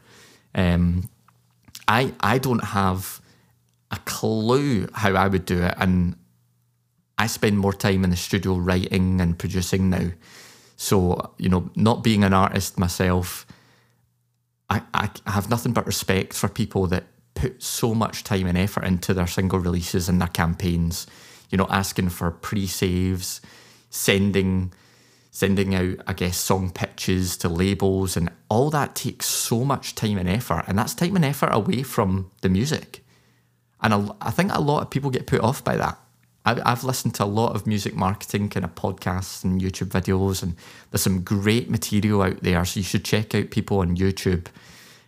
I don't have a clue how I would do it. And I spend more time in the studio writing and producing now. So, you know, not being an artist myself, I have nothing but respect for people that put so much time and effort into their single releases and their campaigns, you know, asking for pre-saves, sending out, I guess, song pitches to labels, and all that takes so much time and effort, and that's time and effort away from the music. And I think a lot of people get put off by that. I've listened to a lot of music marketing kind of podcasts and YouTube videos, and there's some great material out there. So you should check out people on YouTube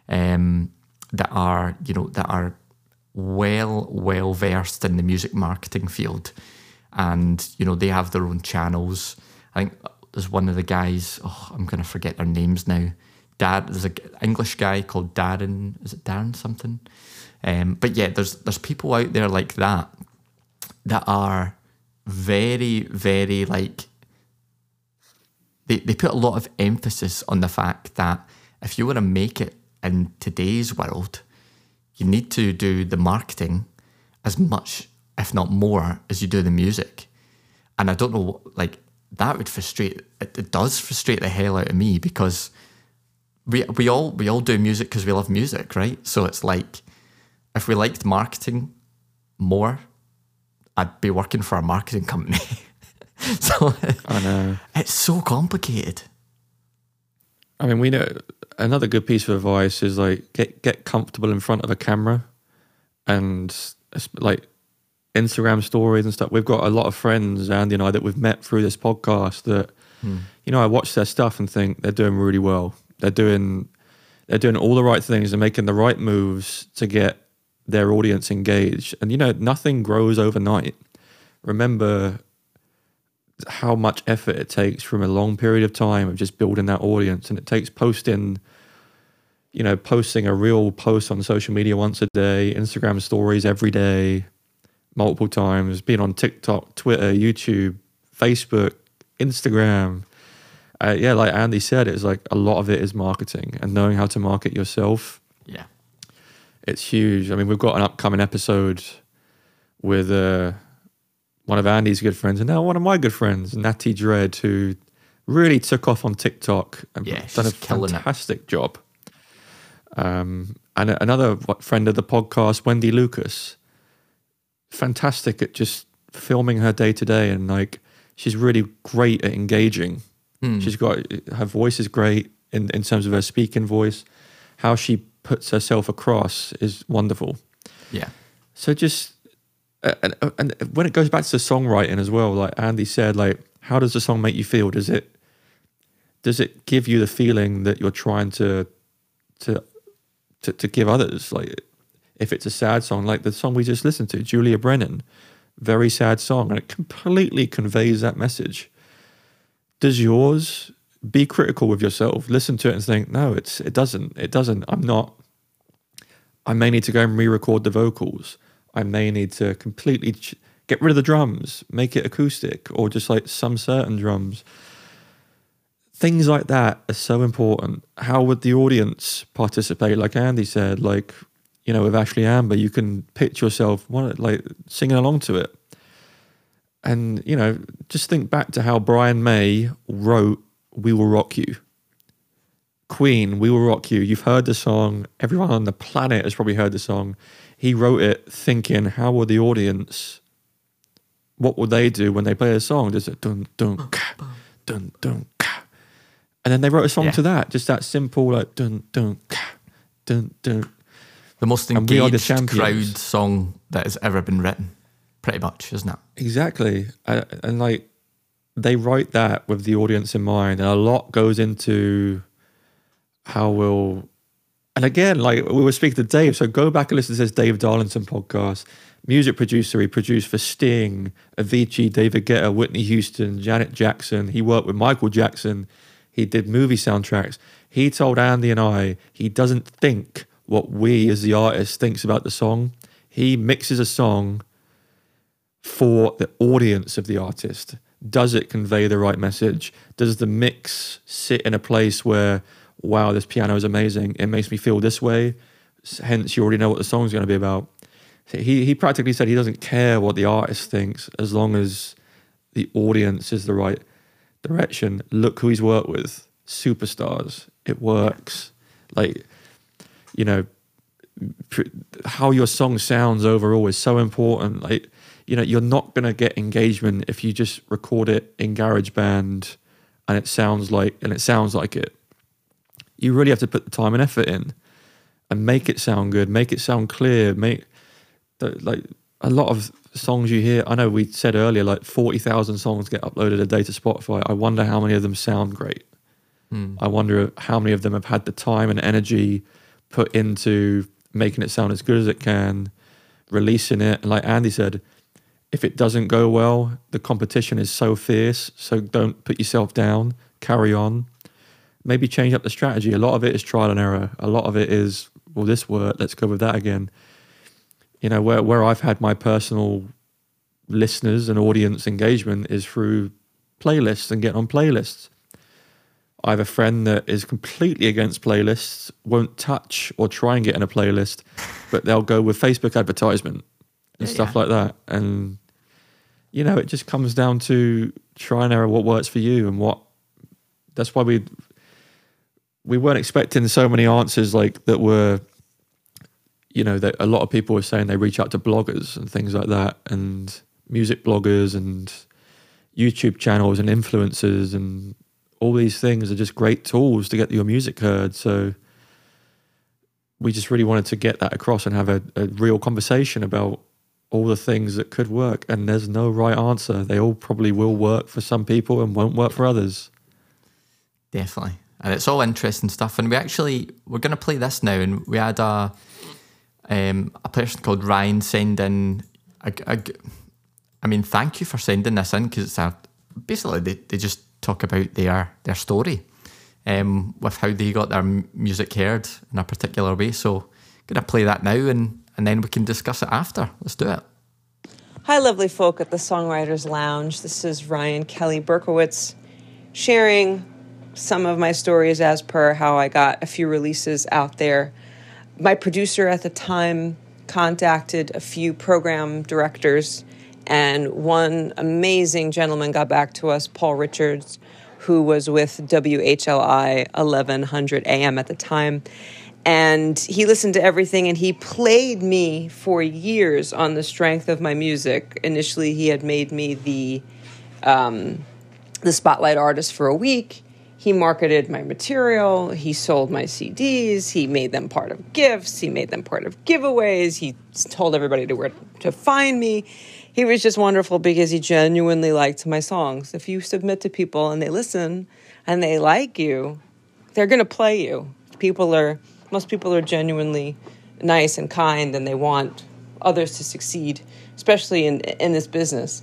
that are well versed in the music marketing field, and, you know, they have their own channels. I think there's one of the guys, I'm going to forget their names now. There's an English guy called Darren. Is it Darren something? But yeah, there's people out there like that, that are very, very like, they put a lot of emphasis on the fact that if you want to make it in today's world, you need to do the marketing as much, if not more, as you do the music. And I don't know, like, that would frustrate, it does frustrate the hell out of me, because we all do music because we love music, right? So it's like, if we liked marketing more, I'd be working for a marketing company. So I know. It's so complicated. I mean, we know another good piece of advice is like get comfortable in front of a camera, and like Instagram stories and stuff. We've got a lot of friends, Andy and I, that we've met through this podcast that, you know, I watch their stuff and think they're doing really well. They're doing all the right things and making the right moves to get their audience engaged. And, you know, nothing grows overnight. Remember how much effort it takes from a long period of time of just building that audience. And it takes posting a real post on social media once a day, Instagram stories every day, multiple times, being on TikTok, Twitter, YouTube, Facebook, Instagram. Yeah, like Andy said, it's like a lot of it is marketing and knowing how to market yourself. Yeah. It's huge. I mean, we've got an upcoming episode with one of Andy's good friends and now one of my good friends, Natty Dredd, who really took off on TikTok and done a fantastic job. And another friend of the podcast, Wendy Lucas, fantastic at just filming her day to day, and like she's really great at engaging. She's got, her voice is great in terms of her speaking voice. How she puts herself across is wonderful. Yeah. So just, and when it goes back to the songwriting as well, like Andy said, like, how does the song make you feel? Does it give you the feeling that you're trying to give others? Like, if it's a sad song, like the song we just listened to, Julia Brennan, very sad song, and it completely conveys that message. Does yours? Be critical with yourself. Listen to it and think, no, it doesn't. I may need to go and re-record the vocals. I may need to completely get rid of the drums, make it acoustic, or just like some certain drums. Things like that are so important. How would the audience participate? Like Andy said, like, you know, with Ashley Amber, you can pitch yourself like singing along to it. And, you know, just think back to how Brian May wrote We Will Rock You. Queen, We Will Rock You. You've heard the song. Everyone on the planet has probably heard the song. He wrote it thinking, how will the audience, what will they do when they play a song? Just a dun, dun, dun. And then they wrote a song to that. Just that simple, like, dun, dun, dun, dun. The most engaged crowd song that has ever been written. Pretty much, isn't it? Exactly. And like, they write that with the audience in mind, and a lot goes into how we'll, and again, like we were speaking to Dave, so go back and listen to this Dave Darlington podcast, music producer. He produced for Sting, Avicii, David Guetta, Whitney Houston, Janet Jackson. He worked with Michael Jackson. He did movie soundtracks. He told Andy and I, he doesn't think what we as the artist thinks about the song. He mixes a song for the audience of the artist. Does it convey the right message? Does the mix sit in a place where, wow, this piano is amazing, it makes me feel this way, hence you already know what the song's going to be about. So he practically said he doesn't care what the artist thinks as long as the audience is the right direction. Look who he's worked with, superstars. It works. Like, you know, how your song sounds overall is so important. Like, you know, you're not going to get engagement if you just record it in GarageBand and it sounds like it. You really have to put the time and effort in and make it sound good, make it sound clear, like a lot of songs you hear, I know we said earlier, like 40,000 songs get uploaded a day to Spotify. I wonder how many of them sound great. I wonder how many of them have had the time and energy put into making it sound as good as it can, releasing it. And like Andy said, if it doesn't go well, the competition is so fierce, so don't put yourself down, carry on. Maybe change up the strategy. A lot of it is trial and error. A lot of it is, well, this worked, let's go with that again. You know, where I've had my personal listeners and audience engagement is through playlists and getting on playlists. I have a friend that is completely against playlists, won't touch or try and get in a playlist, but they'll go with Facebook advertisement and stuff like that. And, you know, it just comes down to try and error what works for you and what... That's why we weren't expecting so many answers like that were, you know, that a lot of people were saying they reach out to bloggers and things like that, and music bloggers and YouTube channels and influencers, and all these things are just great tools to get your music heard. So we just really wanted to get that across and have a real conversation about all the things that could work, and there's no right answer. They all probably will work for some people and won't work for others. Definitely. And it's all interesting stuff. And we're going to play this now, and we had a person called Ryan send in I mean, thank you for sending this in, because it's basically they just talk about their story with how they got their music heard in a particular way. So I'm going to play that now, and then we can discuss it after. Let's do it. Hi, lovely folk at the Songwriters Lounge. This is Ryan Kelly Berkowitz sharing some of my stories as per how I got a few releases out there. My producer at the time contacted a few program directors, and one amazing gentleman got back to us, Paul Richards, who was with WHLI 1100 AM at the time. And he listened to everything, and he played me for years on the strength of my music. Initially, he had made me the spotlight artist for a week. He marketed my material, he sold my CDs, he made them part of gifts, he made them part of giveaways, he told everybody where to find me. He was just wonderful because he genuinely liked my songs. If you submit to people and they listen and they like you, they're going to play you. Most people are genuinely nice and kind, and they want others to succeed, especially in this business.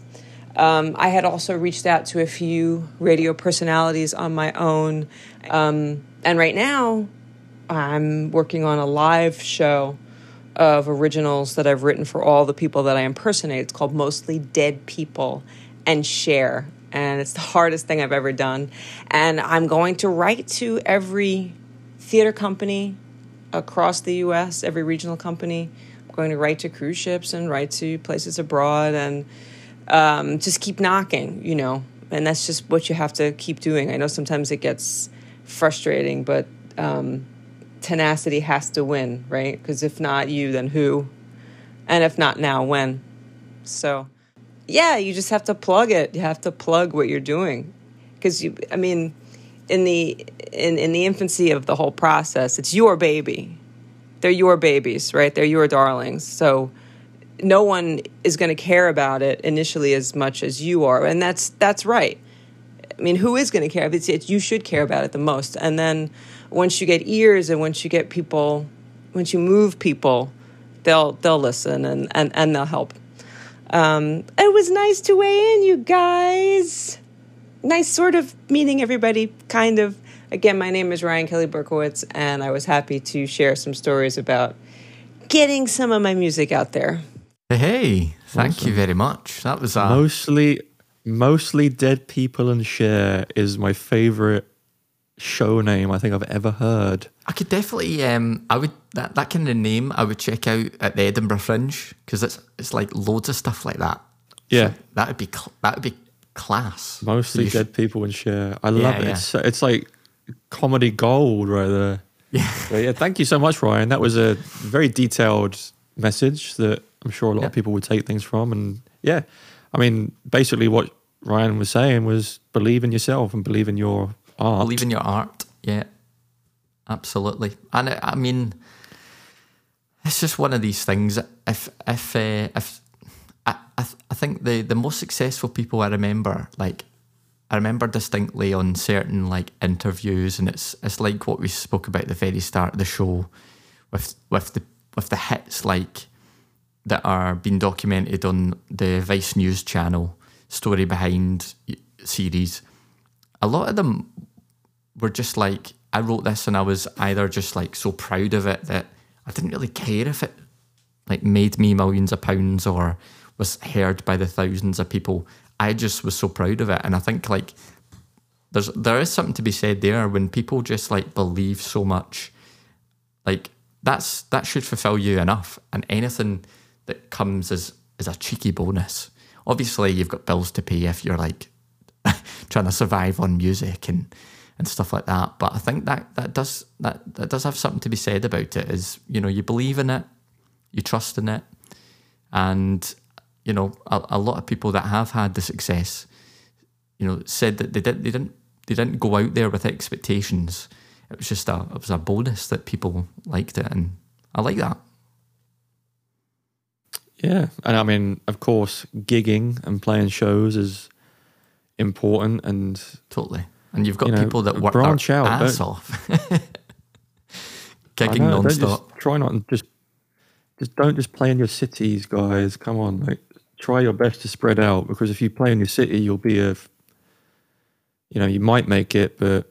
I had also reached out to a few radio personalities on my own. And right now I'm working on a live show of originals that I've written for all the people that I impersonate. It's called Mostly Dead People and Share. And it's the hardest thing I've ever done. And I'm going to write to every theater company across the U.S., every regional company. I'm going to write to cruise ships and write to places abroad, and just keep knocking, you know, and that's just what you have to keep doing. I know sometimes it gets frustrating, but tenacity has to win, right? Because if not you, then who? And if not now, when? So, yeah, you just have to plug it. You have to plug what you're doing, because in the infancy of the whole process, it's your baby. They're your babies, right? They're your darlings. So no one is going to care about it initially as much as you are. And that's right. I mean, who is going to care? You should care about it the most. And then once you get ears, and once you get people, once you move people, they'll listen and they'll help. It was nice to weigh in, you guys. Nice sort of meeting everybody, kind of. Again, my name is Ryan Kelly Berkowitz, and I was happy to share some stories about getting some of my music out there. Hey, thank you very much. That was Mostly Dead People and Share is my favourite show name I think I've ever heard. I could definitely that kind of name I would check out at the Edinburgh Fringe, because it's like loads of stuff like that. Yeah, so that would be class. Mostly Dead People and Share. I love it. Yeah. It's like comedy gold right there. Yeah. But yeah. Thank you so much, Ryan. That was a very detailed message that I'm sure a lot of people would take things from. And yeah, I mean, basically what Ryan was saying was believe in yourself and believe in your art. Believe in your art, yeah, absolutely. And I mean, it's just one of these things. I think the most successful people I remember distinctly on certain like interviews, and it's like what we spoke about at the very start of the show, with the hits like that are being documented on the Vice News channel, Story Behind series. A lot of them were just like, I wrote this and I was either just like so proud of it that I didn't really care if it like made me millions of pounds or was heard by the thousands of people. I just was so proud of it. And I think like there is something to be said there when people just like believe so much. Like that should fulfill you enough, and anything that comes is a cheeky bonus. Obviously, you've got bills to pay if you're like trying to survive on music and stuff like that. But I think that does have something to be said about it. Is, you know, you believe in it, you trust in it, and you know a lot of people that have had the success, you know, said that they didn't go out there with expectations. It was just it was a bonus that people liked it, and I like that. Yeah, and I mean, of course, gigging and playing shows is important, and totally. And you've got people that work their ass off, gigging nonstop. Try not and just don't just play in your cities, guys. Come on, like try your best to spread out, because if you play in your city, you'll be you might make it, but.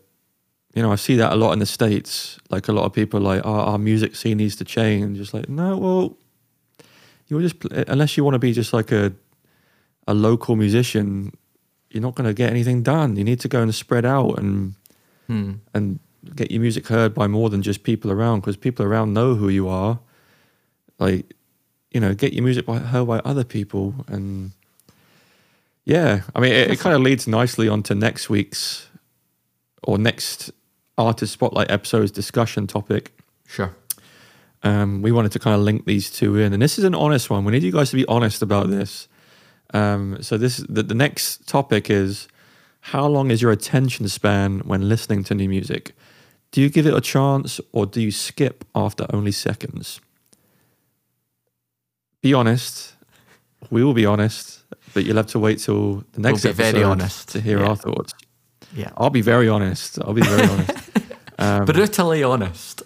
You know, I see that a lot in the States. Like a lot of people are like, oh, our music scene needs to change. Just like, no, well, you're just, unless you want to be just like a local musician, you're not going to get anything done. You need to go and spread out and get your music heard by more than just people around, because people around know who you are. Like, you know, get your music heard by other people. And yeah, I mean, it kind of leads nicely onto next week's or next Artist Spotlight episode's discussion topic. Sure. We wanted to kind of link these two in, and this is an honest one. We need you guys to be honest about this. So the next topic is, how long is your attention span when listening to new music? Do you give it a chance, or do you skip after only seconds? Be honest. We will be honest, but you'll have to wait till the next episode to hear our thoughts. Yeah, I'll be very honest. I'll be very honest. Brutally honest.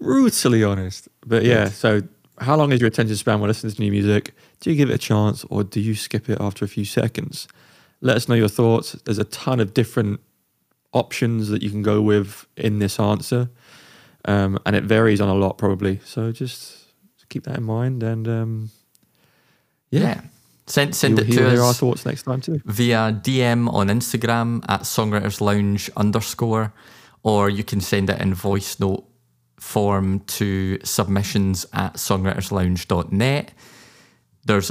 Brutally honest. But yeah, so how long is your attention span when listening to new music? Do you give it a chance, or do you skip it after a few seconds? Let us know your thoughts. There's a ton of different options that you can go with in this answer. And it varies on a lot, probably. So just keep that in mind. And Send it to us. Our thoughts next time too via DM on Instagram at songwriterslounge_, or you can send it in voice note form to submissions@songwriterslounge.net. There's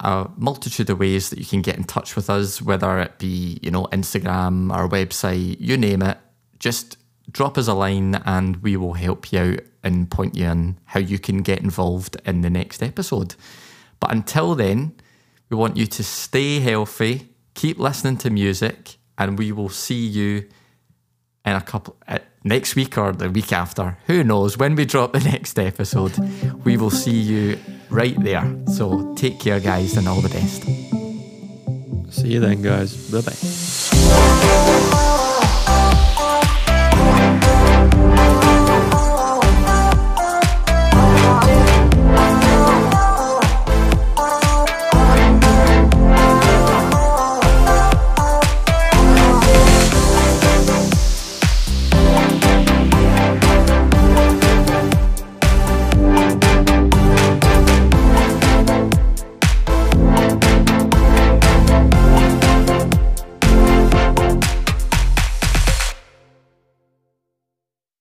a multitude of ways that you can get in touch with us, whether it be Instagram, our website, you name it. Just drop us a line, and we will help you out and point you in how you can get involved in the next episode. But until then, we want you to stay healthy, keep listening to music, and we will see you in next week or the week after. Who knows? When we drop the next episode, we will see you right there. So take care, guys, and all the best. See you then, guys. Bye-bye.